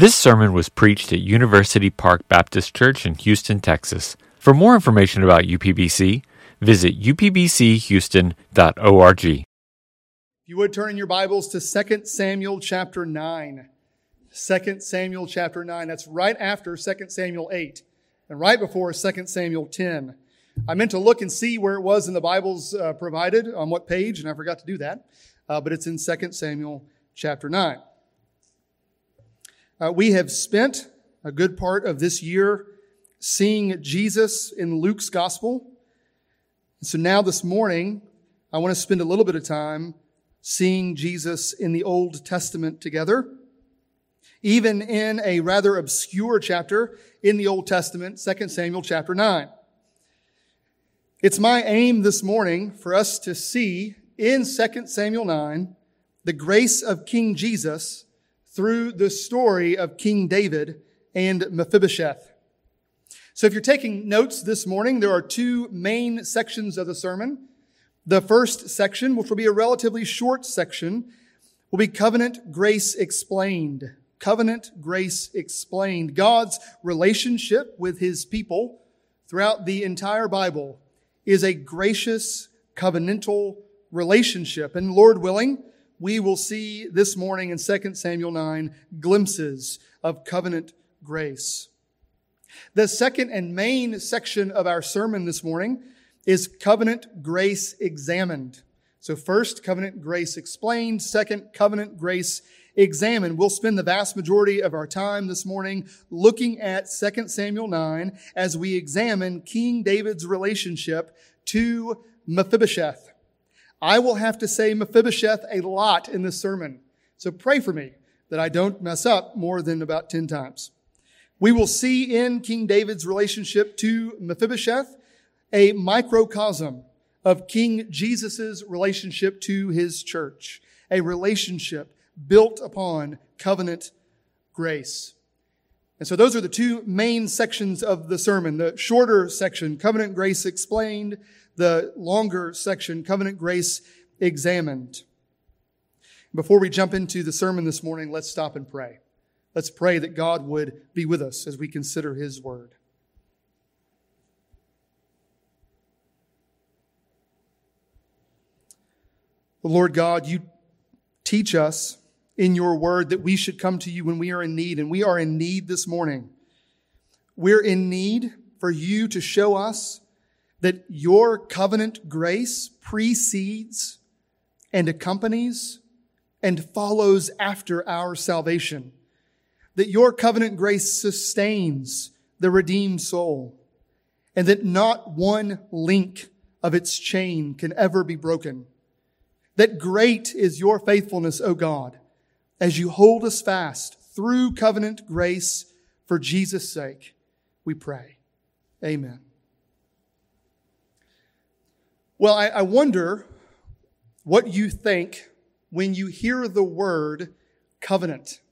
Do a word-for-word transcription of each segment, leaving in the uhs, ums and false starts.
This sermon was preached at University Park Baptist Church in Houston, Texas. For more information about U P B C, visit u p b c houston dot org. If you would turn in your Bibles to Second Samuel chapter nine. Second Samuel chapter nine. That's right after Second Samuel eight and right before Second Samuel ten. I meant to look and see where it was in the Bibles uh, provided, on what page, and I forgot to do that. Uh, but it's in Second Samuel chapter nine. Uh, we have spent a good part of this year seeing Jesus in Luke's gospel. And so now this morning, I want to spend a little bit of time seeing Jesus in the Old Testament together. Even in a rather obscure chapter in the Old Testament, Second Samuel chapter nine. It's my aim this morning for us to see in Second Samuel nine the grace of King Jesus through the story of King David and Mephibosheth. So if you're taking notes this morning, there are two main sections of the sermon. The first section, which will be a relatively short section, will be Covenant Grace Explained. Covenant Grace Explained. God's relationship with His people throughout the entire Bible is a gracious, covenantal relationship. And Lord willing, we will see this morning in Second Samuel nine glimpses of covenant grace. The second and main section of our sermon this morning is Covenant Grace Examined. So first, Covenant Grace Explained. Second, Covenant Grace Examined. We'll spend the vast majority of our time this morning looking at Second Samuel nine as we examine King David's relationship to Mephibosheth. I will have to say Mephibosheth a lot in this sermon, so pray for me that I don't mess up more than about ten times. We will see in King David's relationship to Mephibosheth a microcosm of King Jesus' relationship to his church, a relationship built upon covenant grace. And so those are the two main sections of the sermon. The shorter section, Covenant Grace Explained. The longer section, Covenant Grace Examined. Before we jump into the sermon this morning, let's stop and pray. Let's pray that God would be with us as we consider His Word. Lord God, You teach us in Your Word that we should come to You when we are in need, and we are in need this morning. We're in need for You to show us that Your covenant grace precedes and accompanies and follows after our salvation. That Your covenant grace sustains the redeemed soul. And that not one link of its chain can ever be broken. That great is Your faithfulness, O God, as You hold us fast through covenant grace for Jesus' sake, we pray. Amen. Well, I, I wonder what you think when you hear the word covenant.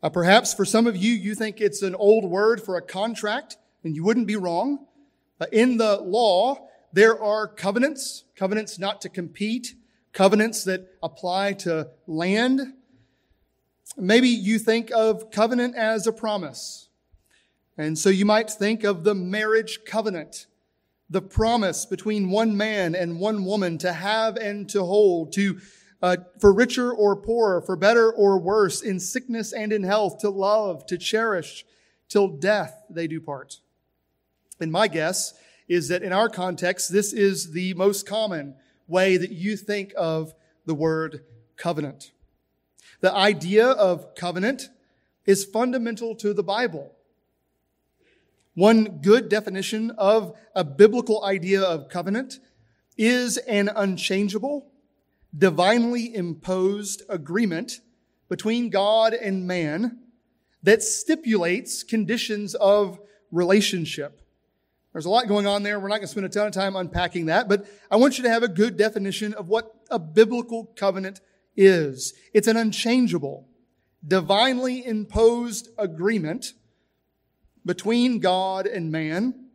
Uh, perhaps for some of you, you think it's an old word for a contract, and you wouldn't be wrong. Uh, in the law, there are covenants, covenants not to compete, covenants that apply to land. Maybe you think of covenant as a promise. And so you might think of the marriage covenant. The promise between one man and one woman to have and to hold, to uh, for richer or poorer, for better or worse, in sickness and in health, to love, to cherish, till death they do part. And my guess is that in our context, this is the most common way that you think of the word covenant. The idea of covenant is fundamental to the Bible. One good definition of a biblical idea of covenant is an unchangeable, divinely imposed agreement between God and man that stipulates conditions of relationship. There's a lot going on there. We're not going to spend a ton of time unpacking that, but I want you to have a good definition of what a biblical covenant is. It's an unchangeable, divinely imposed agreement between God and man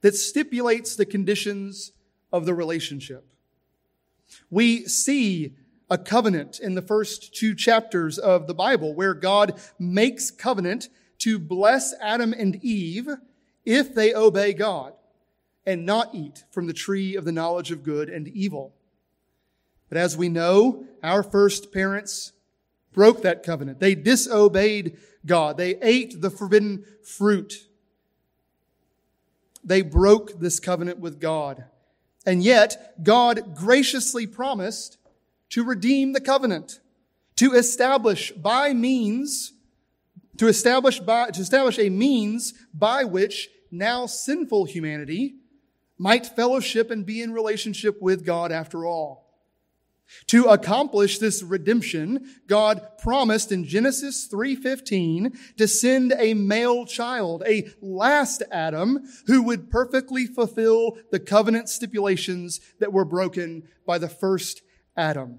that stipulates the conditions of the relationship. We see a covenant in the first two chapters of the Bible, where God makes covenant to bless Adam and Eve if they obey God and not eat from the tree of the knowledge of good and evil. But as we know, our first parents broke that covenant. They disobeyed God. They ate the forbidden fruit. They broke this covenant with God. And yet, God graciously promised to redeem the covenant, to establish by means, to establish by, to establish a means by which now sinful humanity might fellowship and be in relationship with God after all. To accomplish this redemption, God promised in Genesis three fifteen to send a male child, a last Adam, who would perfectly fulfill the covenant stipulations that were broken by the first Adam.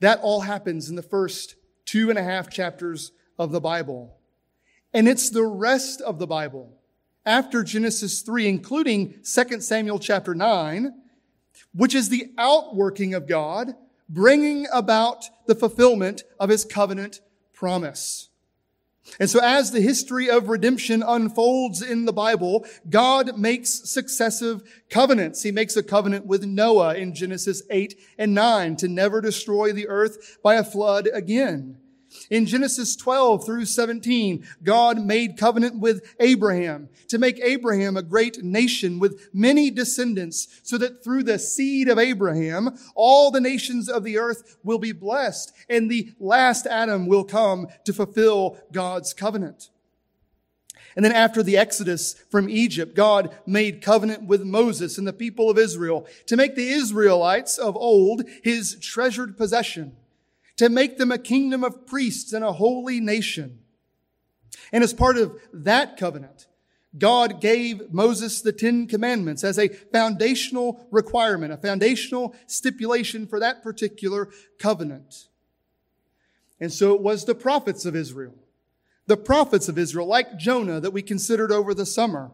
That all happens in the first two and a half chapters of the Bible. And it's the rest of the Bible, after Genesis three, including Second Samuel chapter nine, which is the outworking of God, bringing about the fulfillment of his covenant promise. And so as the history of redemption unfolds in the Bible, God makes successive covenants. He makes a covenant with Noah in Genesis eight and nine to never destroy the earth by a flood again. In Genesis twelve through seventeen, God made covenant with Abraham to make Abraham a great nation with many descendants, so that through the seed of Abraham, all the nations of the earth will be blessed, and the last Adam will come to fulfill God's covenant. And then after the Exodus from Egypt, God made covenant with Moses and the people of Israel to make the Israelites of old his treasured possession, to make them a kingdom of priests and a holy nation. And as part of that covenant, God gave Moses the Ten Commandments as a foundational requirement, a foundational stipulation for that particular covenant. And so it was the prophets of Israel, the prophets of Israel, like Jonah that we considered over the summer,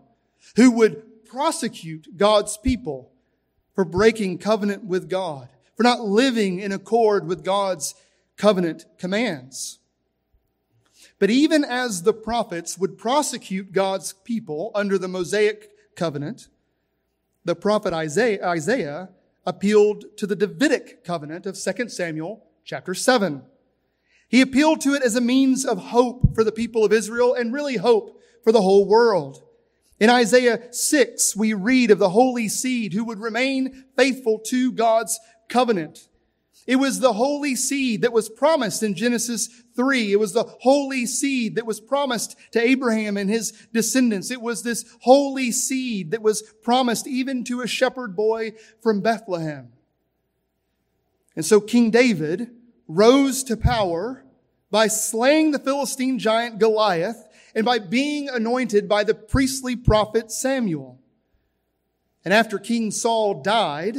who would prosecute God's people for breaking covenant with God, for not living in accord with God's covenant commands. But even as the prophets would prosecute God's people under the Mosaic covenant, the prophet Isaiah, Isaiah appealed to the Davidic covenant of Second Samuel chapter seven. He appealed to it as a means of hope for the people of Israel, and really hope for the whole world. In Isaiah six, we read of the holy seed who would remain faithful to God's covenant. It was the holy seed that was promised in Genesis three. It was the holy seed that was promised to Abraham and his descendants. It was this holy seed that was promised even to a shepherd boy from Bethlehem. And so King David rose to power by slaying the Philistine giant Goliath and by being anointed by the priestly prophet Samuel. And after King Saul died,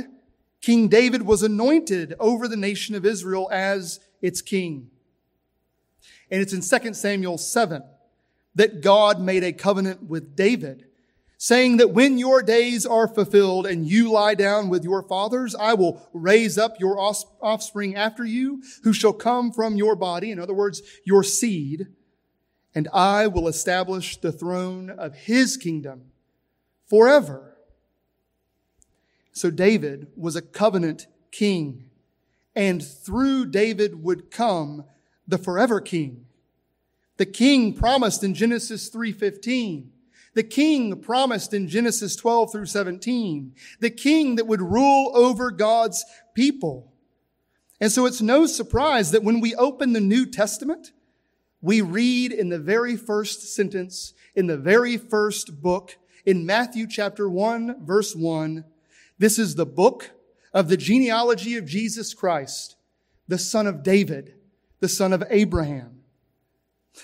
King David was anointed over the nation of Israel as its king. And it's in Second Samuel seven that God made a covenant with David, saying that when your days are fulfilled and you lie down with your fathers, I will raise up your offspring after you, who shall come from your body, in other words, your seed, and I will establish the throne of his kingdom forever. So David was a covenant king, and through David would come the forever king. The king promised in Genesis three fifteen. The king promised in Genesis twelve through seventeen. The king that would rule over God's people. And so it's no surprise that when we open the New Testament, we read in the very first sentence, in the very first book, in Matthew chapter one, verse one, "This is the book of the genealogy of Jesus Christ, the son of David, the son of Abraham."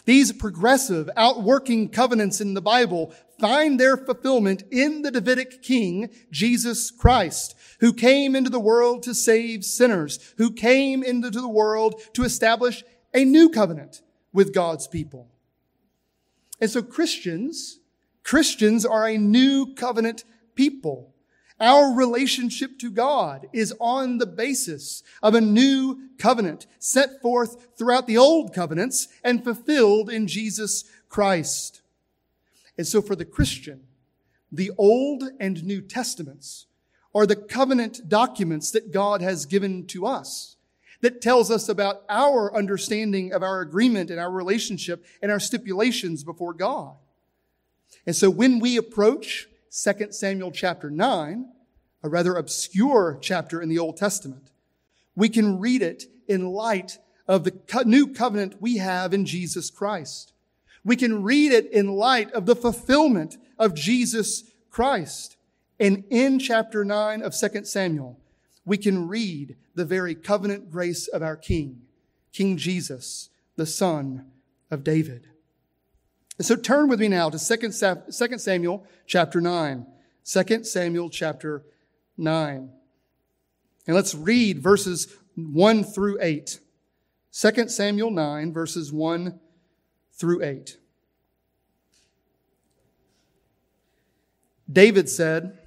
These progressive, outworking covenants in the Bible find their fulfillment in the Davidic king, Jesus Christ, who came into the world to save sinners, who came into the world to establish a new covenant with God's people. And so Christians, Christians are a new covenant people. Our relationship to God is on the basis of a new covenant set forth throughout the old covenants and fulfilled in Jesus Christ. And so for the Christian, the Old and New Testaments are the covenant documents that God has given to us that tells us about our understanding of our agreement and our relationship and our stipulations before God. And so when we approach Second Samuel chapter nine, a rather obscure chapter in the Old Testament, we can read it in light of the new covenant we have in Jesus Christ. We can read it in light of the fulfillment of Jesus Christ. And in chapter nine of Second Samuel, we can read the very covenant grace of our King, King Jesus, the Son of David. And so turn with me now to Second Samuel chapter nine. Second Samuel chapter nine. And let's read verses one through eight. Second Samuel nine, verses one through eight. David said,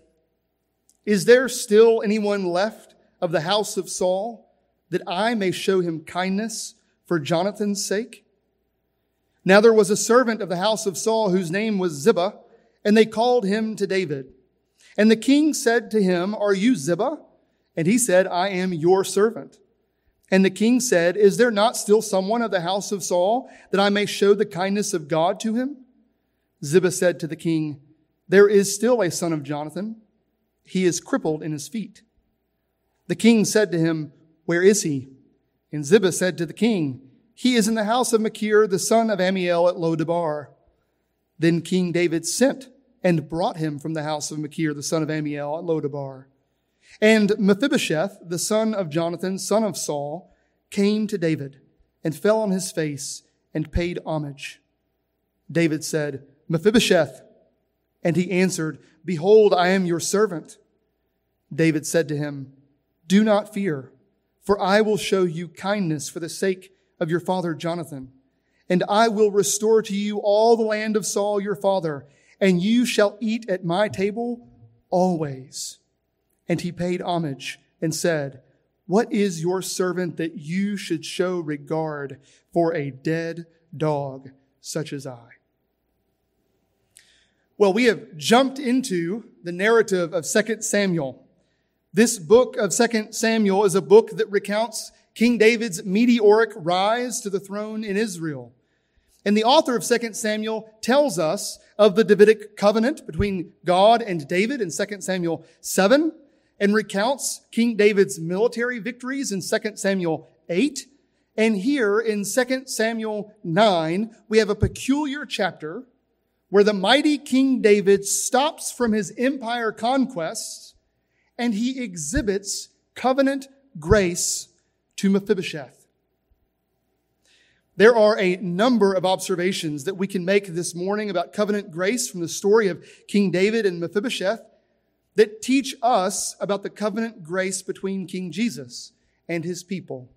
"Is there still anyone left of the house of Saul, that I may show him kindness for Jonathan's sake? Now there was a servant of the house of Saul whose name was Ziba, and they called him to David. And the king said to him, 'Are you Ziba?' And he said, 'I am your servant.' And the king said, 'Is there not still someone of the house of Saul, that I may show the kindness of God to him?' Ziba said to the king, 'There is still a son of Jonathan. He is crippled in his feet.' The king said to him, 'Where is he?' And Ziba said to the king, 'He is in the house of Machir, the son of Ammiel at Lodabar.' Then King David sent and brought him from the house of Machir, the son of Ammiel at Lodabar. And Mephibosheth, the son of Jonathan, son of Saul, came to David and fell on his face and paid homage. David said, 'Mephibosheth.' And he answered, 'Behold, I am your servant.' David said to him, 'Do not fear, for I will show you kindness for the sake of your father Jonathan. And I will restore to you all the land of Saul your father, and you shall eat at my table always.' And he paid homage and said, 'What is your servant that you should show regard for a dead dog such as I?'" Well, we have jumped into the narrative of Second Samuel. This book of Second Samuel is a book that recounts King David's meteoric rise to the throne in Israel. And the author of Second Samuel tells us of the Davidic covenant between God and David in Second Samuel seven, and recounts King David's military victories in Second Samuel eight. And here in Second Samuel nine, we have a peculiar chapter where the mighty King David stops from his empire conquests and he exhibits covenant grace to Mephibosheth. There are a number of observations that we can make this morning about covenant grace from the story of King David and Mephibosheth that teach us about the covenant grace between King Jesus and his people.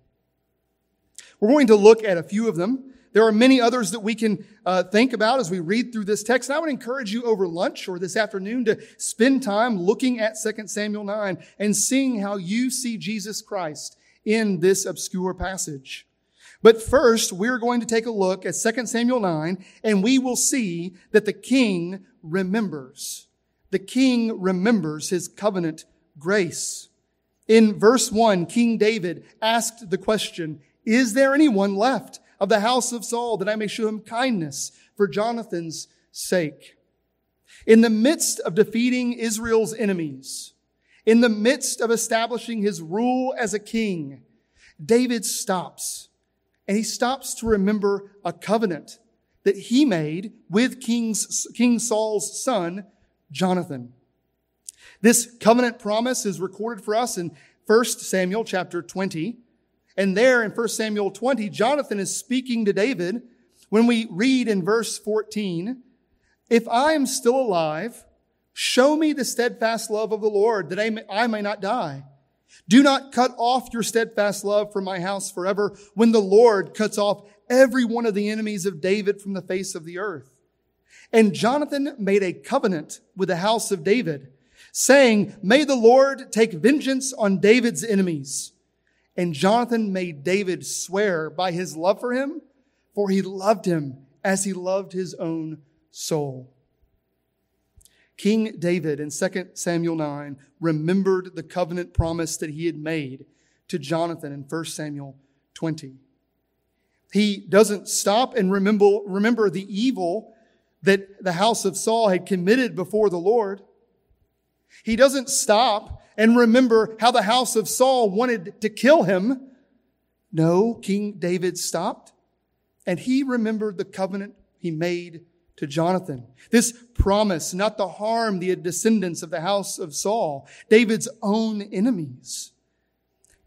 We're going to look at a few of them. There are many others that we can uh, think about as we read through this text. And I would encourage you over lunch or this afternoon to spend time looking at Second Samuel nine and seeing how you see Jesus Christ in this obscure passage. But first, we're going to take a look at Second Samuel nine, and we will see that the king remembers. The king remembers his covenant grace. In verse one, King David asked the question, "Is there anyone left of the house of Saul, that I may show him kindness for Jonathan's sake?" In the midst of defeating Israel's enemies, in the midst of establishing his rule as a king, David stops, and he stops to remember a covenant that he made with King's, King Saul's son, Jonathan. This covenant promise is recorded for us in First Samuel chapter twenty. And there in First Samuel twenty, Jonathan is speaking to David when we read in verse fourteen, "If I am still alive, show me the steadfast love of the Lord, that I may, I may not die. Do not cut off your steadfast love from my house forever, when the Lord cuts off every one of the enemies of David from the face of the earth." And Jonathan made a covenant with the house of David saying, "May the Lord take vengeance on David's enemies." And Jonathan made David swear by his love for him, for he loved him as he loved his own soul. King David in Second Samuel nine remembered the covenant promise that he had made to Jonathan in First Samuel twenty. He doesn't stop and remember, remember the evil that the house of Saul had committed before the Lord. He doesn't stop and remember how the house of Saul wanted to kill him. No, King David stopped and he remembered the covenant he made to Jonathan. This promise not to harm the descendants of the house of Saul, David's own enemies.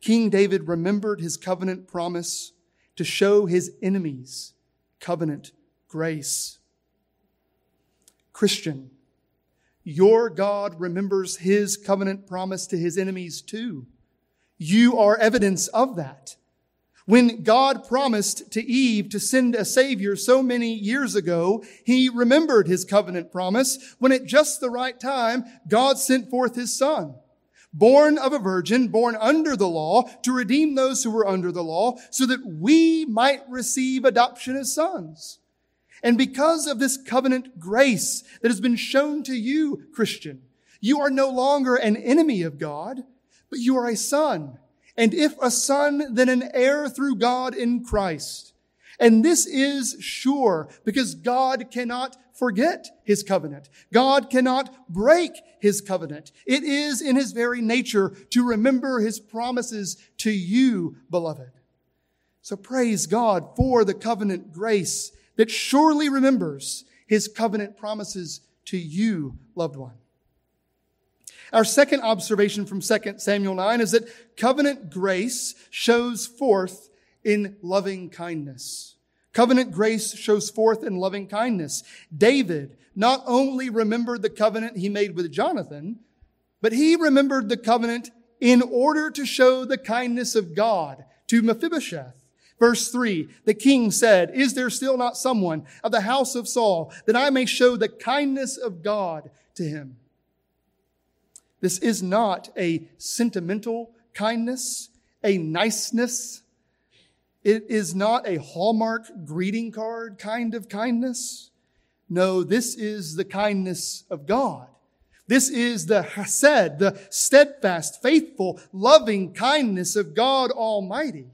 King David remembered his covenant promise to show his enemies covenant grace. Christian, your God remembers his covenant promise to his enemies too. You are evidence of that. When God promised to Eve to send a Savior so many years ago, he remembered his covenant promise when at just the right time, God sent forth his Son, born of a virgin, born under the law, to redeem those who were under the law so that we might receive adoption as sons. And because of this covenant grace that has been shown to you, Christian, you are no longer an enemy of God, but you are a son. And if a son, then an heir through God in Christ. And this is sure because God cannot forget his covenant. God cannot break his covenant. It is in his very nature to remember his promises to you, beloved. So praise God for the covenant grace that surely remembers his covenant promises to you, loved one. Our second observation from Second Samuel nine is that covenant grace shows forth in loving kindness. Covenant grace shows forth in loving kindness. David not only remembered the covenant he made with Jonathan, but he remembered the covenant in order to show the kindness of God to Mephibosheth. Verse three, the king said, "Is there still not someone of the house of Saul that I may show the kindness of God to him?" This is not a sentimental kindness, a niceness. It is not a Hallmark greeting card kind of kindness. No, this is the kindness of God. This is the chesed, the steadfast, faithful, loving kindness of God Almighty.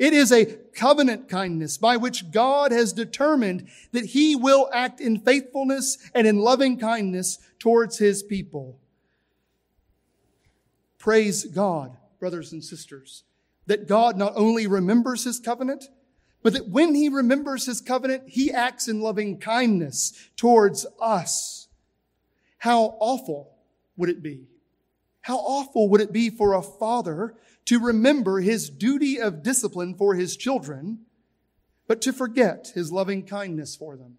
It is a covenant kindness by which God has determined that he will act in faithfulness and in loving kindness towards his people. Praise God, brothers and sisters, that God not only remembers his covenant, but that when he remembers his covenant, he acts in loving kindness towards us. How awful would it be? How awful would it be for a father to remember his duty of discipline for his children, but to forget his loving kindness for them?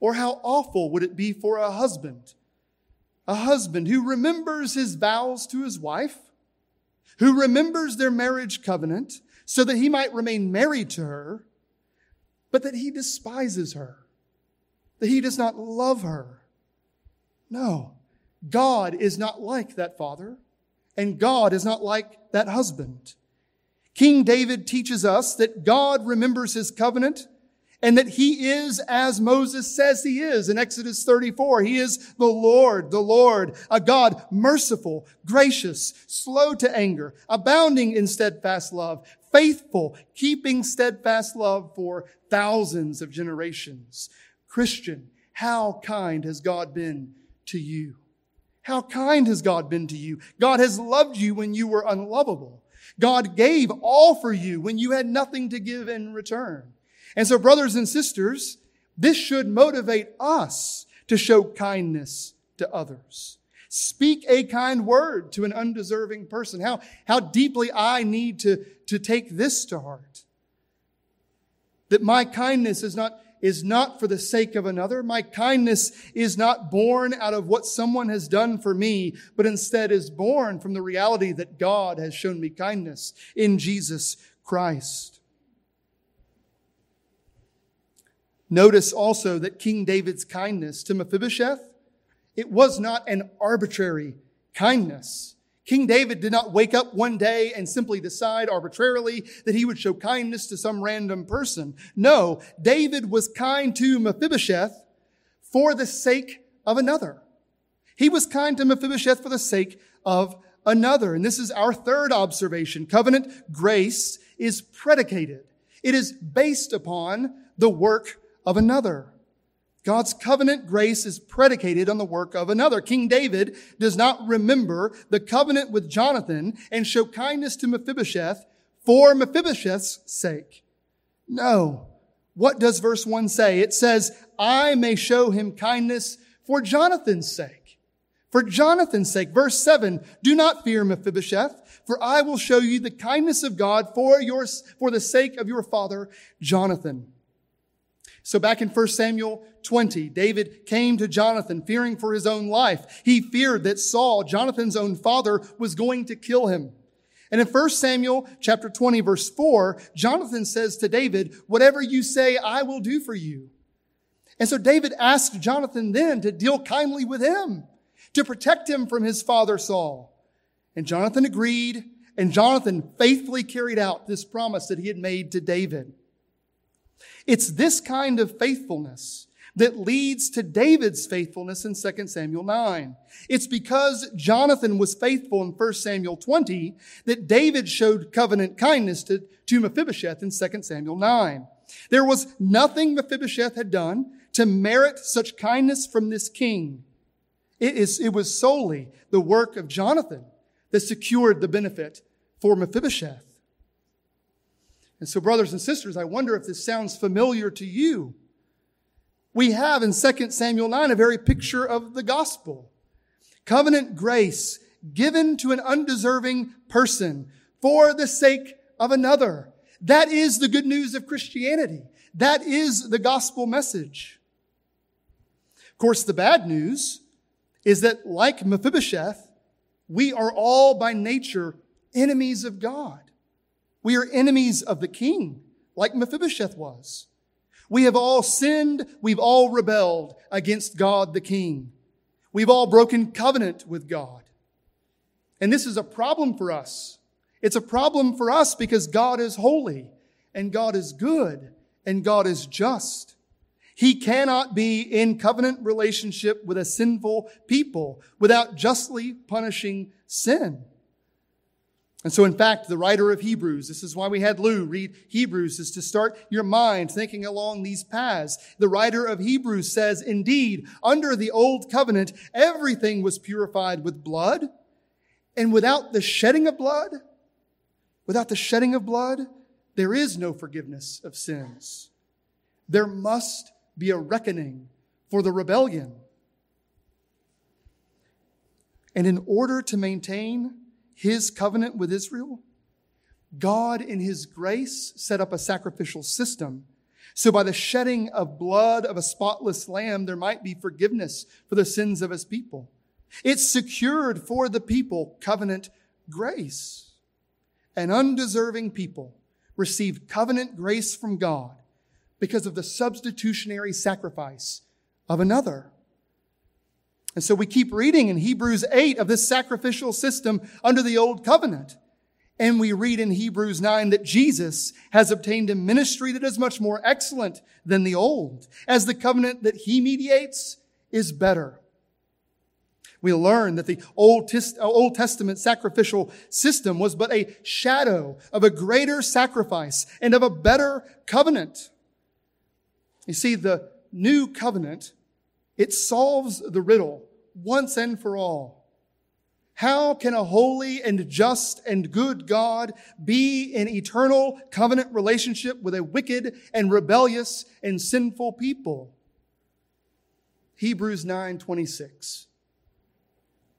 Or how awful would it be for a husband A husband who remembers his vows to his wife, who remembers their marriage covenant so that he might remain married to her, but that he despises her, that he does not love her. No, God is not like that father, and God is not like that husband. King David teaches us that God remembers his covenant and that he is as Moses says he is in Exodus thirty-four. He is the Lord, the Lord, a God merciful, gracious, slow to anger, abounding in steadfast love, faithful, keeping steadfast love for thousands of generations. Christian, how kind has God been to you? How kind has God been to you? God has loved you when you were unlovable. God gave all for you when you had nothing to give in return. And so, brothers and sisters, this should motivate us to show kindness to others. Speak a kind word to an undeserving person. How, how deeply I need to, to take this to heart. That my kindness is not, is not for the sake of another. My kindness is not born out of what someone has done for me, but instead is born from the reality that God has shown me kindness in Jesus Christ. Notice also that King David's kindness to Mephibosheth It was not an arbitrary kindness. King David did not wake up one day and simply decide arbitrarily that he would show kindness to some random person. No, David was kind to Mephibosheth for the sake of another. He was kind to Mephibosheth for the sake of another. And this is our third observation. Covenant grace is predicated. It is based upon the work of another. God's covenant grace is predicated on the work of another. King David does not remember the covenant with Jonathan and show kindness to Mephibosheth for Mephibosheth's sake. No. What does verse one say? It says, I may show him kindness for Jonathan's sake. For Jonathan's sake. Verse seven, do not fear Mephibosheth, for I will show you the kindness of God for your, for the sake of your father, Jonathan. So back in First Samuel twenty, David came to Jonathan fearing for his own life. He feared that Saul, Jonathan's own father, was going to kill him. And in First Samuel chapter twenty, verse four, Jonathan says to David, whatever you say, I will do for you. And so David asked Jonathan then to deal kindly with him, to protect him from his father Saul. And Jonathan agreed, and Jonathan faithfully carried out this promise that he had made to David. It's this kind of faithfulness that leads to David's faithfulness in Second Samuel nine. It's because Jonathan was faithful in First Samuel twenty that David showed covenant kindness to, to Mephibosheth in Second Samuel nine. There was nothing Mephibosheth had done to merit such kindness from this king. It is, it was solely the work of Jonathan that secured the benefit for Mephibosheth. And so, brothers and sisters, I wonder if this sounds familiar to you. We have in Second Samuel nine a very picture of the gospel. Covenant grace given to an undeserving person for the sake of another. That is the good news of Christianity. That is the gospel message. Of course, the bad news is that, like Mephibosheth, we are all by nature enemies of God. We are enemies of the king, like Mephibosheth was. We have all sinned. We've all rebelled against God the king. We've all broken covenant with God. And this is a problem for us. It's a problem for us because God is holy, and God is good, and God is just. He cannot be in covenant relationship with a sinful people without justly punishing sin. And so, in fact, the writer of Hebrews, this is why we had Lou read Hebrews, is to start your mind thinking along these paths. The writer of Hebrews says, indeed, under the old covenant, everything was purified with blood. And without the shedding of blood, without the shedding of blood, there is no forgiveness of sins. There must be a reckoning for the rebellion. And in order to maintain His covenant with Israel, God in His grace set up a sacrificial system. So by the shedding of blood of a spotless lamb, there might be forgiveness for the sins of His people. It secured for the people covenant grace. An undeserving people received covenant grace from God because of the substitutionary sacrifice of another. And so we keep reading in Hebrews eight of this sacrificial system under the old covenant. And we read in Hebrews nine that Jesus has obtained a ministry that is much more excellent than the old, as the covenant that He mediates is better. We learn that the Old, Old Testament sacrificial system was but a shadow of a greater sacrifice and of a better covenant. You see, the new covenant, it solves the riddle once and for all. How can a holy and just and good God be in eternal covenant relationship with a wicked and rebellious and sinful people? Hebrews nine twenty-six.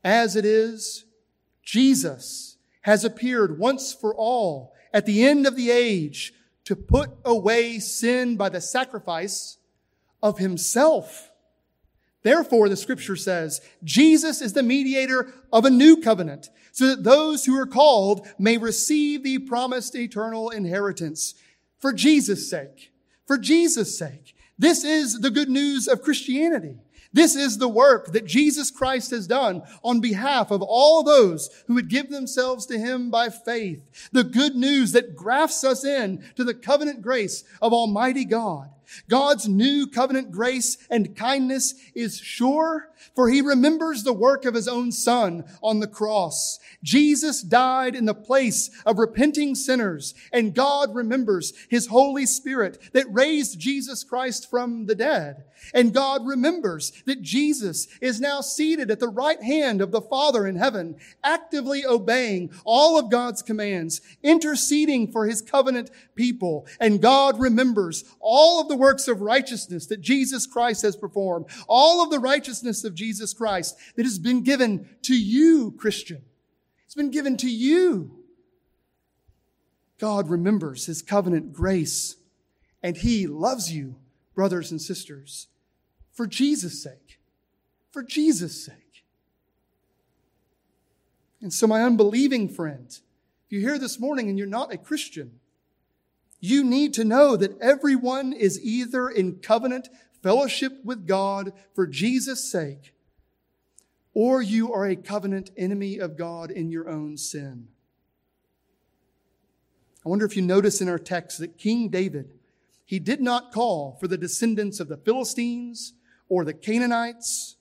As it is, Jesus has appeared once for all at the end of the age to put away sin by the sacrifice of Himself. Therefore, the scripture says, Jesus is the mediator of a new covenant, so that those who are called may receive the promised eternal inheritance. For Jesus' sake. For Jesus' sake. This is the good news of Christianity. This is the work that Jesus Christ has done on behalf of all those who would give themselves to Him by faith. The good news that grafts us in to the covenant grace of Almighty God. God's new covenant grace and kindness is sure, for He remembers the work of His own Son on the cross. Jesus died in the place of repenting sinners, and God remembers His Holy Spirit that raised Jesus Christ from the dead. And God remembers that Jesus is now seated at the right hand of the Father in heaven, actively obeying all of God's commands, interceding for His covenant people. And God remembers all of the works of righteousness that Jesus Christ has performed, all of the righteousness of Jesus Christ that has been given to you, Christian. It's been given to you. God remembers His covenant grace, and He loves you, brothers and sisters, for Jesus' sake, for Jesus' sake. And so, my unbelieving friend, if you're here this morning and you're not a Christian, you need to know that everyone is either in covenant fellowship with God for Jesus' sake, or you are a covenant enemy of God in your own sin. I wonder if you notice in our text that King David, he did not call for the descendants of the Philistines or the Canaanites.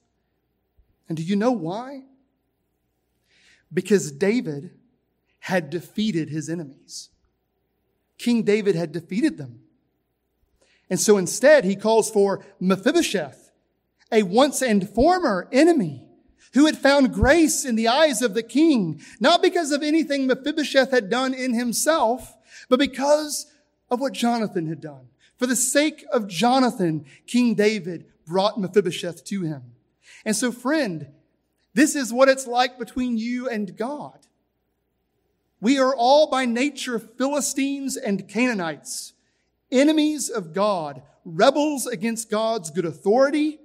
And do you know why? Because David had defeated his enemies. King David had defeated them. And so instead, he calls for Mephibosheth, a once and former enemy who had found grace in the eyes of the king, not because of anything Mephibosheth had done in himself, but because of what Jonathan had done. For the sake of Jonathan, King David brought Mephibosheth to him. And so, friend, this is what it's like between you and God. We are all by nature Philistines and Canaanites, enemies of God, rebels against God's good authority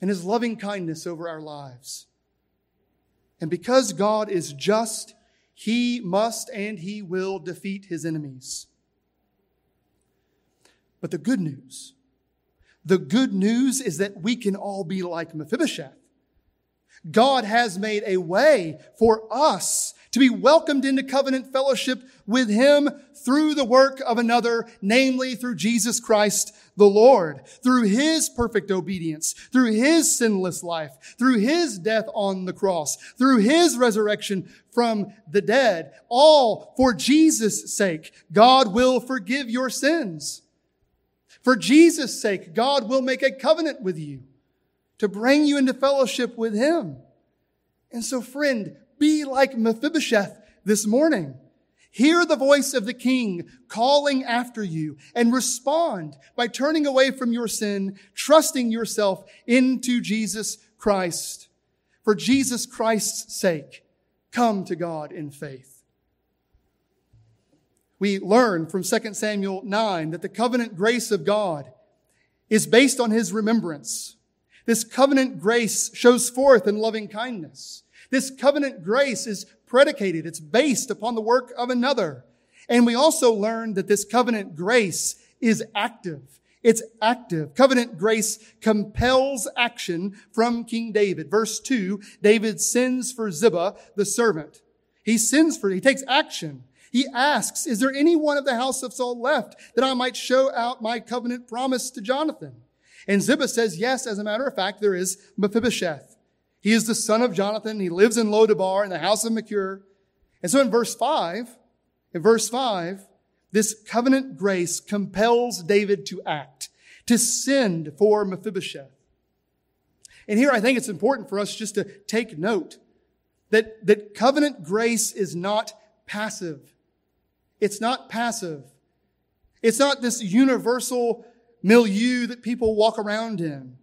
and His loving kindness over our lives. And because God is just, He must and He will defeat His enemies. But the good news, the good news is that we can all be like Mephibosheth. God has made a way for us to be welcomed into covenant fellowship with Him through the work of another, namely through Jesus Christ the Lord, through His perfect obedience, through His sinless life, through His death on the cross, through His resurrection from the dead, all for Jesus' sake. God will forgive your sins. For Jesus' sake, God will make a covenant with you to bring you into fellowship with Him. And so, friend, be like Mephibosheth this morning. Hear the voice of the King calling after you and respond by turning away from your sin, trusting yourself into Jesus Christ. For Jesus Christ's sake, come to God in faith. We learn from Second Samuel nine that the covenant grace of God is based on His remembrance. This covenant grace shows forth in loving kindness. This covenant grace is predicated. It's based upon the work of another. And we also learn that this covenant grace is active. It's active. Covenant grace compels action from King David. Verse two, David sends for Ziba, the servant. He sends for, he takes action. He asks, is there anyone of the house of Saul left that I might show out my covenant promise to Jonathan? And Ziba says, yes, as a matter of fact, there is Mephibosheth. He is the son of Jonathan. He lives in Lodabar in the house of Machir. And so in verse five, in verse five, this covenant grace compels David to act, to send for Mephibosheth. And here I think it's important for us just to take note that, that covenant grace is not passive. It's not passive. It's not this universal milieu that people walk around in.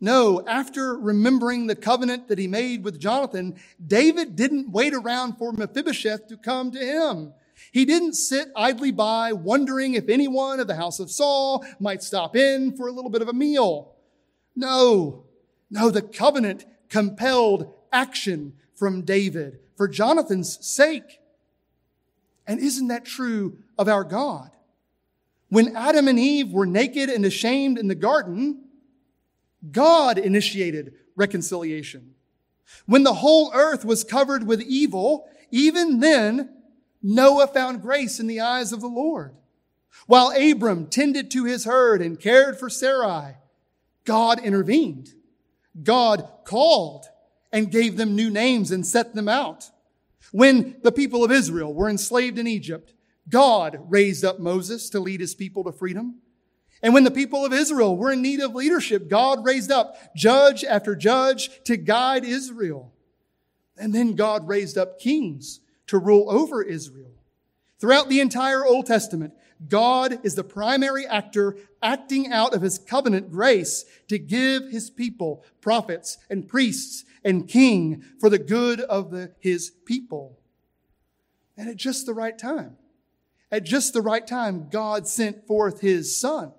No, after remembering the covenant that he made with Jonathan, David didn't wait around for Mephibosheth to come to him. He didn't sit idly by wondering if anyone of the house of Saul might stop in for a little bit of a meal. No, no, the covenant compelled action from David for Jonathan's sake. And isn't that true of our God? When Adam and Eve were naked and ashamed in the garden, God initiated reconciliation. When the whole earth was covered with evil, even then, Noah found grace in the eyes of the Lord. While Abram tended to his herd and cared for Sarai, God intervened. God called and gave them new names and set them out. When the people of Israel were enslaved in Egypt, God raised up Moses to lead his people to freedom. And when the people of Israel were in need of leadership, God raised up judge after judge to guide Israel. And then God raised up kings to rule over Israel. Throughout the entire Old Testament, God is the primary actor acting out of his covenant grace to give his people prophets and priests and king for the good of the, his people. And at just the right time, at just the right time, God sent forth his son,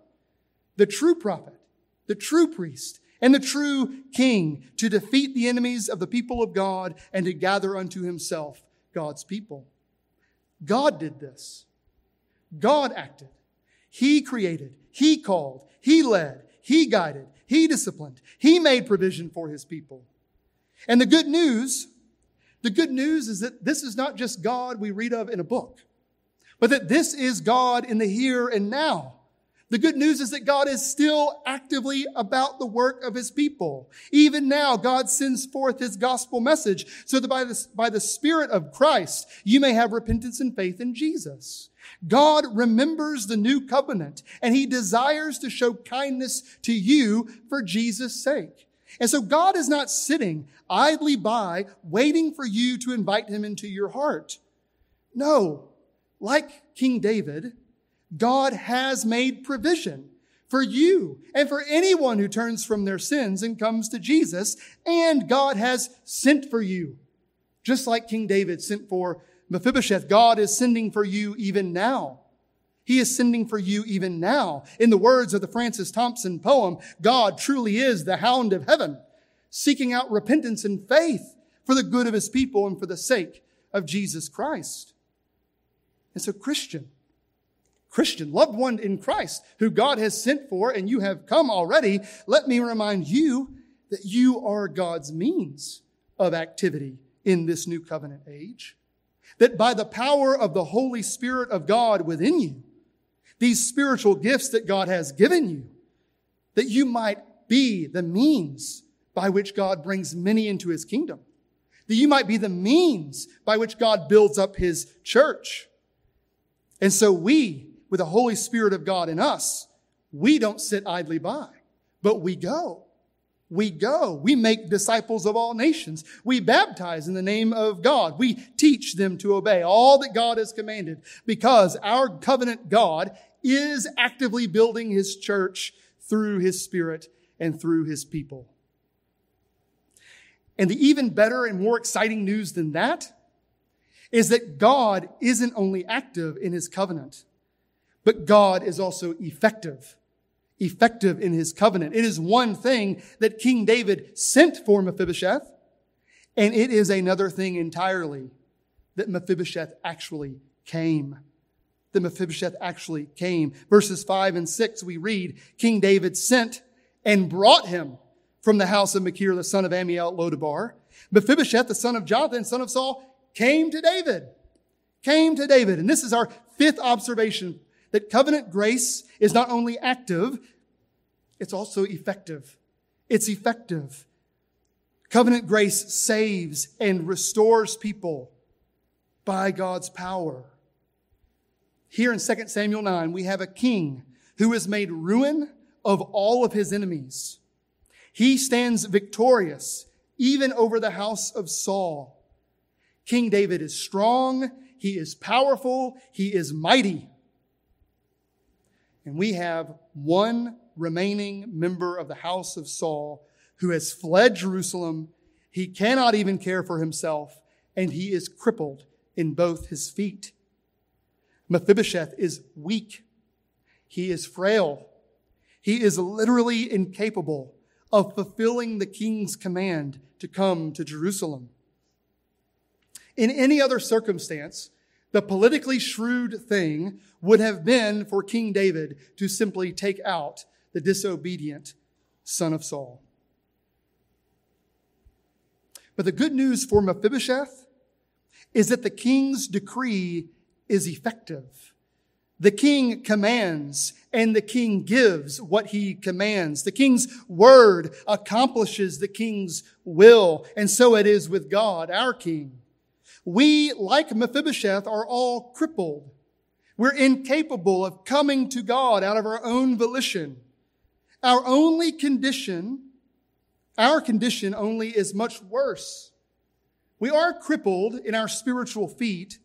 the true prophet, the true priest, and the true king to defeat the enemies of the people of God and to gather unto himself God's people. God did this. God acted. He created. He called. He led. He guided. He disciplined. He made provision for his people. And the good news, the good news is that this is not just God we read of in a book, but that this is God in the here and now. The good news is that God is still actively about the work of his people. Even now, God sends forth his gospel message so that by the, by the Spirit of Christ, you may have repentance and faith in Jesus. God remembers the new covenant, and he desires to show kindness to you for Jesus' sake. And so God is not sitting idly by, waiting for you to invite him into your heart. No, like King David, God has made provision for you and for anyone who turns from their sins and comes to Jesus, and God has sent for you. Just like King David sent for Mephibosheth, God is sending for you even now. He is sending for you even now. In the words of the Francis Thompson poem, God truly is the hound of heaven, seeking out repentance and faith for the good of his people and for the sake of Jesus Christ. And so, Christian, Christian, loved one in Christ, who God has sent for and you have come already, let me remind you that you are God's means of activity in this new covenant age. That by the power of the Holy Spirit of God within you, these spiritual gifts that God has given you, that you might be the means by which God brings many into his kingdom. That you might be the means by which God builds up his church. And so we, with the Holy Spirit of God in us, we don't sit idly by, but we go. We go. We make disciples of all nations. We baptize in the name of God. We teach them to obey all that God has commanded, because our covenant God is actively building his church through his Spirit and through his people. And the even better and more exciting news than that is that God isn't only active in his covenant, but God is also effective, effective in his covenant. It is one thing that King David sent for Mephibosheth, and it is another thing entirely that Mephibosheth actually came. That Mephibosheth actually came. Verses five and six, we read, King David sent and brought him from the house of Machir, the son of Ammiel at Lodabar. Mephibosheth, the son of Jonathan, son of Saul, came to David, came to David. And this is our fifth observation, that covenant grace is not only active, it's also effective. It's effective. Covenant grace saves and restores people by God's power. Here in Second Samuel nine, we have a king who has made ruin of all of his enemies. He stands victorious even over the house of Saul. King David is strong, he is powerful, he is mighty. And we have one remaining member of the house of Saul who has fled Jerusalem. He cannot even care for himself, and he is crippled in both his feet. Mephibosheth is weak. He is frail. He is literally incapable of fulfilling the king's command to come to Jerusalem. In any other circumstance, the politically shrewd thing would have been for King David to simply take out the disobedient son of Saul. But the good news for Mephibosheth is that the king's decree is effective. The king commands, and the king gives what he commands. The king's word accomplishes the king's will, and so it is with God, our king. We, like Mephibosheth, are all crippled. We're incapable of coming to God out of our own volition. Our only condition, our condition only is much worse. We are crippled in our spiritual feet.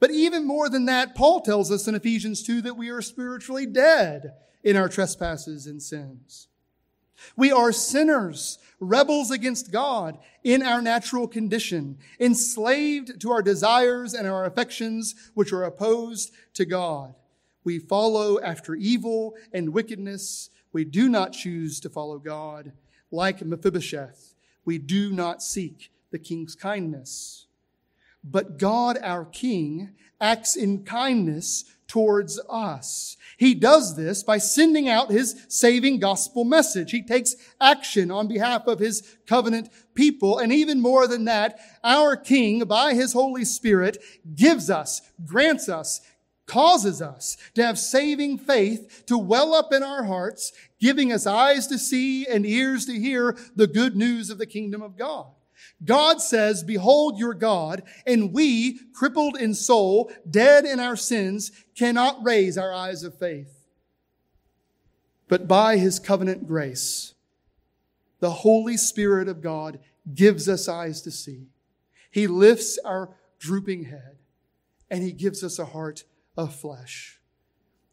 But even more than that, Paul tells us in Ephesians two that we are spiritually dead in our trespasses and sins. We are sinners, rebels against God in our natural condition, enslaved to our desires and our affections, which are opposed to God. We follow after evil and wickedness. We do not choose to follow God. Like Mephibosheth, we do not seek the king's kindness. But God, our King, acts in kindness towards us. He does this by sending out his saving gospel message. He takes action on behalf of his covenant people. And even more than that, our King, by his Holy Spirit, gives us, grants us, causes us to have saving faith to well up in our hearts, giving us eyes to see and ears to hear the good news of the kingdom of God. God says, behold your God, and we, crippled in soul, dead in our sins, cannot raise our eyes of faith. But by his covenant grace, the Holy Spirit of God gives us eyes to see. He lifts our drooping head, and he gives us a heart of flesh.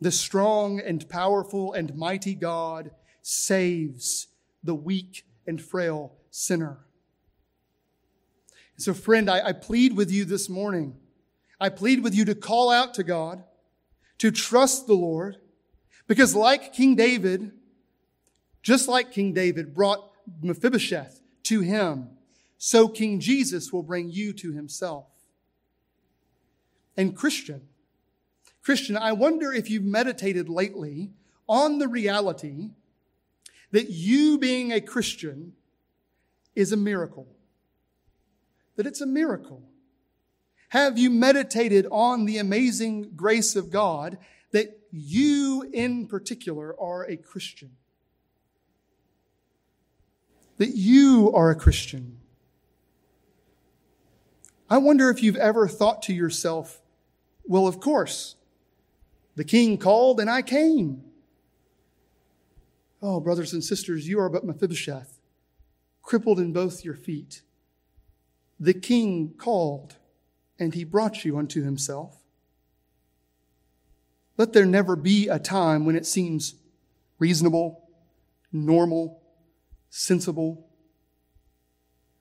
The strong and powerful and mighty God saves the weak and frail sinner. So friend, I, I plead with you this morning. I plead with you to call out to God, to trust the Lord, because like King David, just like King David brought Mephibosheth to him, so King Jesus will bring you to himself. And Christian, Christian, I wonder if you've meditated lately on the reality that you being a Christian is a miracle. That it's a miracle. Have you meditated on the amazing grace of God that you in particular are a Christian? That you are a Christian. I wonder if you've ever thought to yourself, well, of course, the king called and I came. Oh, brothers and sisters, you are but Mephibosheth, crippled in both your feet. The king called, and he brought you unto himself. Let there never be a time when it seems reasonable, normal, sensible,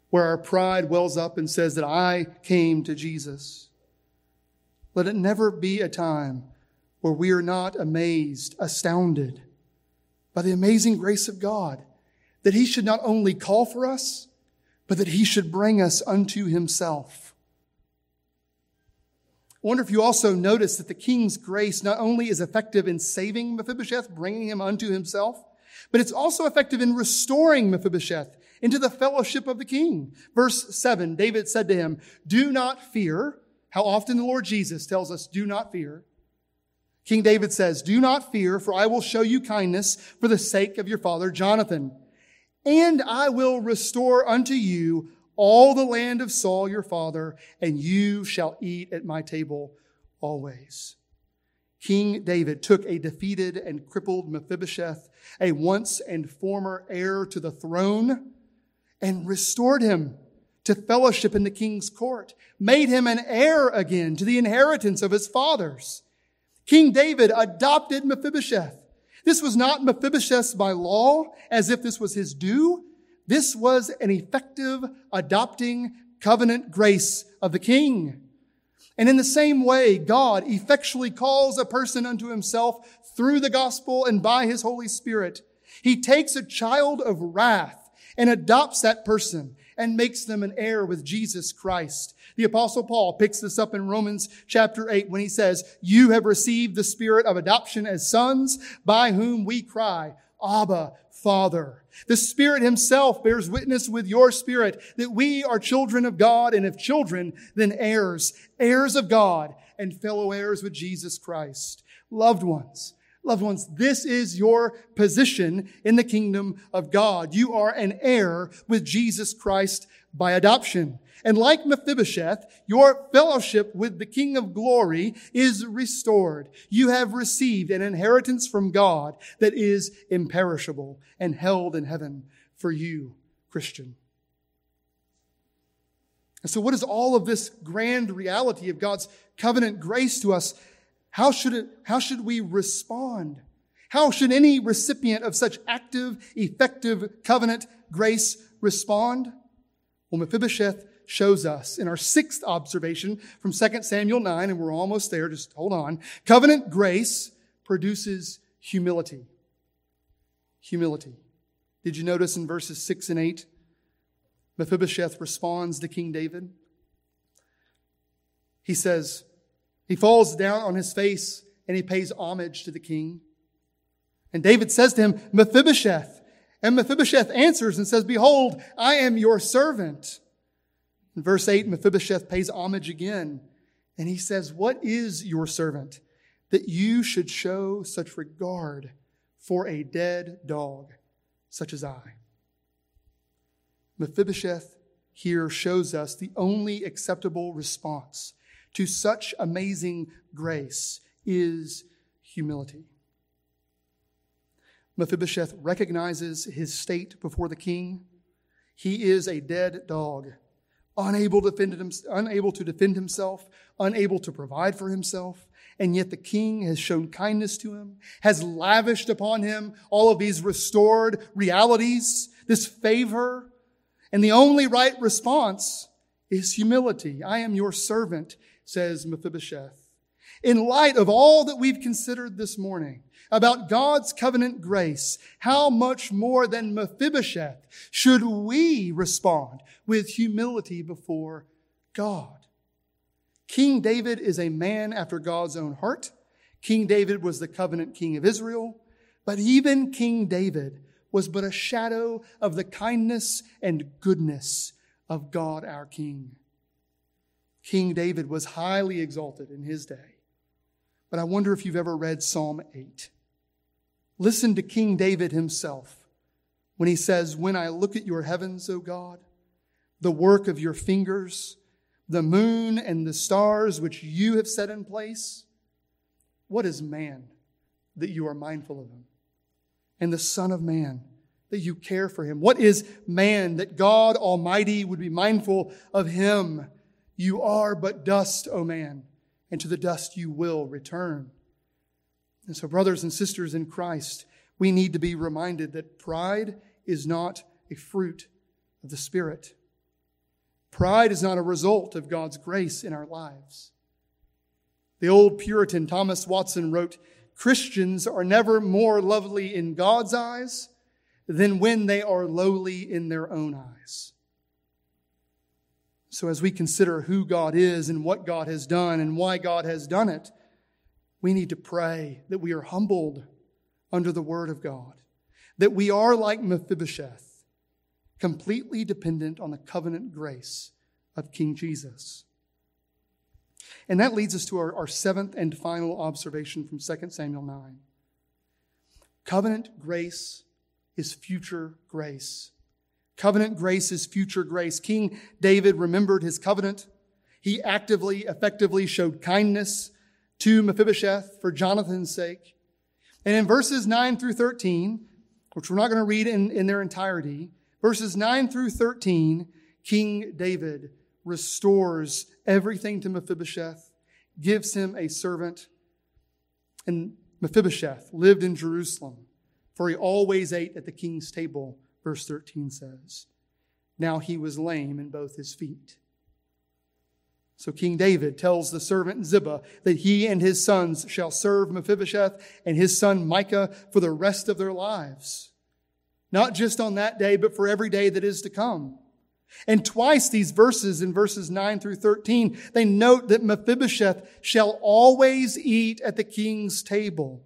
where our pride wells up and says that I came to Jesus. Let it never be a time where we are not amazed, astounded by the amazing grace of God, that he should not only call for us, but that he should bring us unto himself. I wonder if you also notice that the king's grace not only is effective in saving Mephibosheth, bringing him unto himself, but it's also effective in restoring Mephibosheth into the fellowship of the king. Verse seven, David said to him, do not fear. How often the Lord Jesus tells us, do not fear. King David says, do not fear, for I will show you kindness for the sake of your father Jonathan. And I will restore unto you all the land of Saul your father, and you shall eat at my table always. King David took a defeated and crippled Mephibosheth, a once and former heir to the throne, and restored him to fellowship in the king's court, made him an heir again to the inheritance of his fathers. King David adopted Mephibosheth. This was not Mephibosheth's by law, as if this was his due. This was an effective, adopting, covenant grace of the king. And in the same way, God effectually calls a person unto himself through the gospel and by his Holy Spirit. He takes a child of wrath and adopts that person and makes them an heir with Jesus Christ. The Apostle Paul picks this up in Romans chapter eight when he says, "You have received the spirit of adoption as sons, by whom we cry, Abba, Father." The Spirit himself bears witness with your spirit that we are children of God, and if children, then heirs, heirs of God and fellow heirs with Jesus Christ. Loved ones, loved ones, this is your position in the kingdom of God. You are an heir with Jesus Christ by adoption. And like Mephibosheth, your fellowship with the King of Glory is restored. You have received an inheritance from God that is imperishable and held in heaven for you, Christian. And so what is all of this grand reality of God's covenant grace to us? How should it, how should we respond? How should any recipient of such active, effective covenant grace respond? Well, Mephibosheth shows us in our sixth observation from Second Samuel nine, and we're almost there, just hold on. Covenant grace produces humility. Humility. Did you notice in verses six and eight, Mephibosheth responds to King David? He says, he falls down on his face and he pays homage to the king. And David says to him, "Mephibosheth." And Mephibosheth answers and says, "Behold, I am your servant." In verse eight, Mephibosheth pays homage again. And he says, "What is your servant that you should show such regard for a dead dog such as I?" Mephibosheth here shows us the only acceptable response to such amazing grace is humility. Mephibosheth recognizes his state before the king. He is a dead dog, unable to defend himself, unable to defend himself, unable to provide for himself. And yet the king has shown kindness to him, has lavished upon him all of these restored realities, this favor. And the only right response is humility. "I am your servant," says Mephibosheth. In light of all that we've considered this morning about God's covenant grace, how much more than Mephibosheth should we respond with humility before God? King David is a man after God's own heart. King David was the covenant king of Israel. But even King David was but a shadow of the kindness and goodness of God our King. King David was highly exalted in his day. But I wonder if you've ever read Psalm eight. Listen to King David himself when he says, "When I look at your heavens, O God, the work of your fingers, the moon and the stars which you have set in place, what is man that you are mindful of him, and the Son of Man that you care for him? What is man that God Almighty would be mindful of him? You are but dust, O man, and to the dust you will return." And so, brothers and sisters in Christ, we need to be reminded that pride is not a fruit of the Spirit. Pride is not a result of God's grace in our lives. The old Puritan Thomas Watson wrote, "Christians are never more lovely in God's eyes than when they are lowly in their own eyes." So as we consider who God is and what God has done and why God has done it, we need to pray that we are humbled under the word of God, that we are like Mephibosheth, completely dependent on the covenant grace of King Jesus. And that leads us to our, our seventh and final observation from Second Samuel nine. Covenant grace is future grace. Covenant grace is future grace. King David remembered his covenant. He actively, effectively showed kindness to Mephibosheth for Jonathan's sake. And in verses nine through thirteen, which we're not going to read in, in their entirety, verses nine through thirteen, King David restores everything to Mephibosheth, gives him a servant. And Mephibosheth lived in Jerusalem, for he always ate at the king's table, verse thirteen says. Now he was lame in both his feet. So King David tells the servant Ziba that he and his sons shall serve Mephibosheth and his son Micah for the rest of their lives. Not just on that day, but for every day that is to come. And twice these verses, in verses nine through thirteen, they note that Mephibosheth shall always eat at the king's table.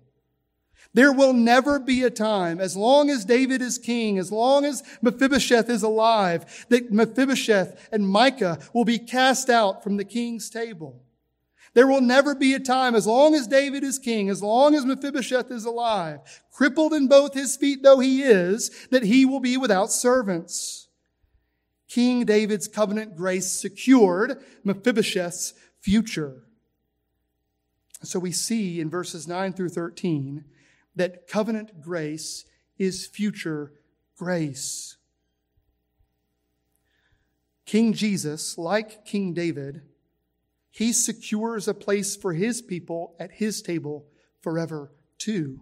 There will never be a time, as long as David is king, as long as Mephibosheth is alive, that Mephibosheth and Micah will be cast out from the king's table. There will never be a time, as long as David is king, as long as Mephibosheth is alive, crippled in both his feet though he is, that he will be without servants. King David's covenant grace secured Mephibosheth's future. So we see in verses nine through thirteen that covenant grace is future grace. King Jesus, like King David, he secures a place for his people at his table forever too.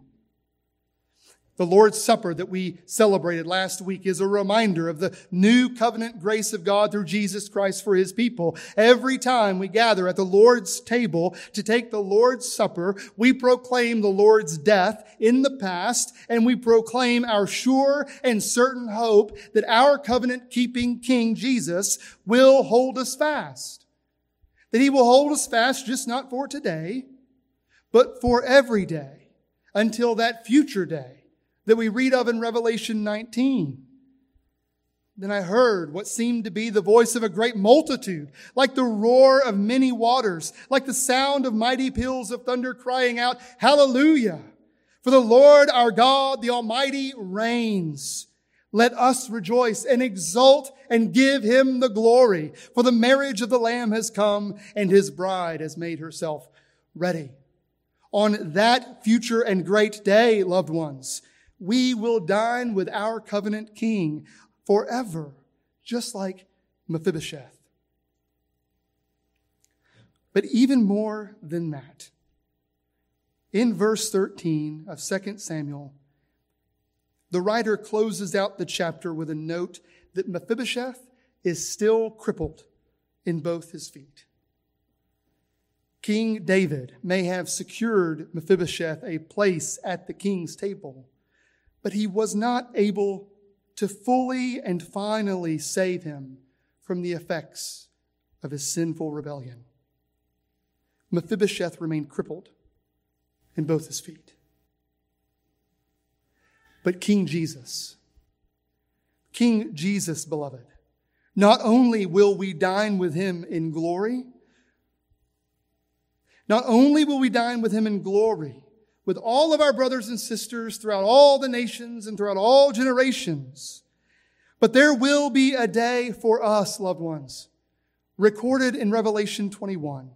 The Lord's Supper that we celebrated last week is a reminder of the new covenant grace of God through Jesus Christ for his people. Every time we gather at the Lord's table to take the Lord's Supper, we proclaim the Lord's death in the past, and we proclaim our sure and certain hope that our covenant-keeping King Jesus will hold us fast. That he will hold us fast, just not for today, but for every day until that future day that we read of in Revelation nineteen. Then I heard what seemed to be the voice of a great multitude, like the roar of many waters, like the sound of mighty peals of thunder, crying out, "Hallelujah! For the Lord our God, the Almighty, reigns. Let us rejoice and exult and give him the glory. For the marriage of the Lamb has come, and his bride has made herself ready." On that future and great day, loved ones, we will dine with our covenant king forever, just like Mephibosheth. But even more than that, in verse thirteen of Second Samuel, the writer closes out the chapter with a note that Mephibosheth is still crippled in both his feet. King David may have secured Mephibosheth a place at the king's table, but he was not able to fully and finally save him from the effects of his sinful rebellion. Mephibosheth remained crippled in both his feet. But King Jesus, King Jesus, beloved, not only will we dine with him in glory, not only will we dine with him in glory, with all of our brothers and sisters throughout all the nations and throughout all generations. But there will be a day for us, loved ones, recorded in Revelation twenty-one,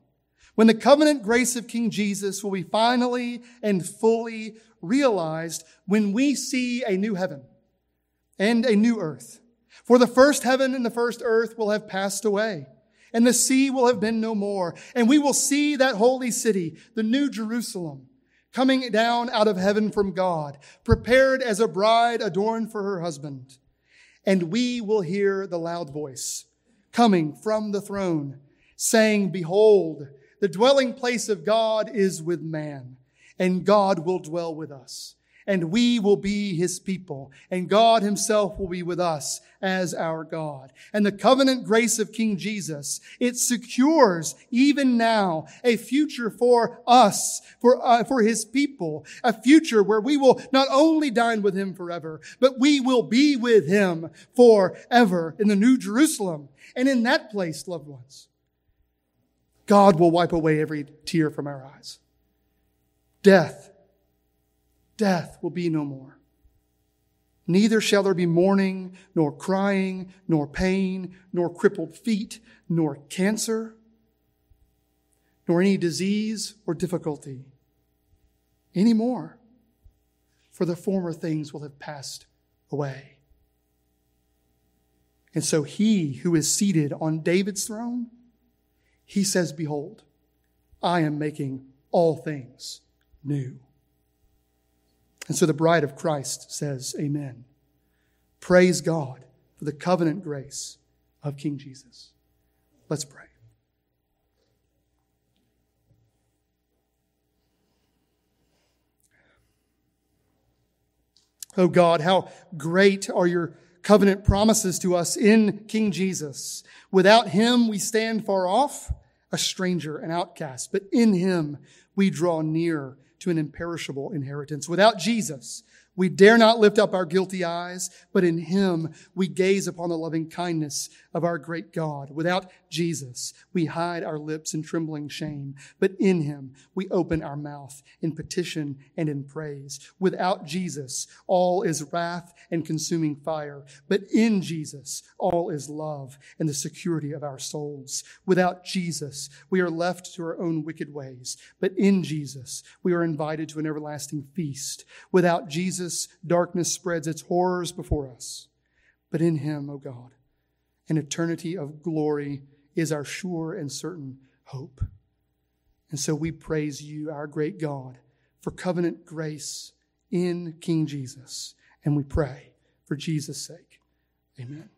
when the covenant grace of King Jesus will be finally and fully realized when we see a new heaven and a new earth. For the first heaven and the first earth will have passed away, and the sea will have been no more, and we will see that holy city, the New Jerusalem, coming down out of heaven from God, prepared as a bride adorned for her husband. And we will hear the loud voice coming from the throne, saying, "Behold, the dwelling place of God is with man, and God will dwell with us, and we will be his people, and God himself will be with us as our God." And the covenant grace of King Jesus, it secures even now a future for us, for uh, for his people, a future where we will not only dine with him forever, but we will be with him forever in the New Jerusalem. And in that place, loved ones, God will wipe away every tear from our eyes. Death Death will be no more. Neither shall there be mourning, nor crying, nor pain, nor crippled feet, nor cancer, nor any disease or difficulty anymore, for the former things will have passed away. And so he who is seated on David's throne, he says, "Behold, I am making all things new." And so the bride of Christ says, "Amen." Praise God for the covenant grace of King Jesus. Let's pray. Oh God, how great are your covenant promises to us in King Jesus. Without him, we stand far off, a stranger, an outcast. But in him, we draw near to an imperishable inheritance. Without Jesus, we dare not lift up our guilty eyes, but in him, we gaze upon the loving kindness of our great God. Without Jesus, we hide our lips in trembling shame, but in him, we open our mouth in petition and in praise. Without Jesus, all is wrath and consuming fire, but in Jesus, all is love and the security of our souls. Without Jesus, we are left to our own wicked ways, but in Jesus, we are invited to an everlasting feast. Without Jesus, darkness spreads its horrors before us. But in him, O God, an eternity of glory is our sure and certain hope. And so we praise you, our great God, for covenant grace in King Jesus. And we pray for Jesus' sake. Amen.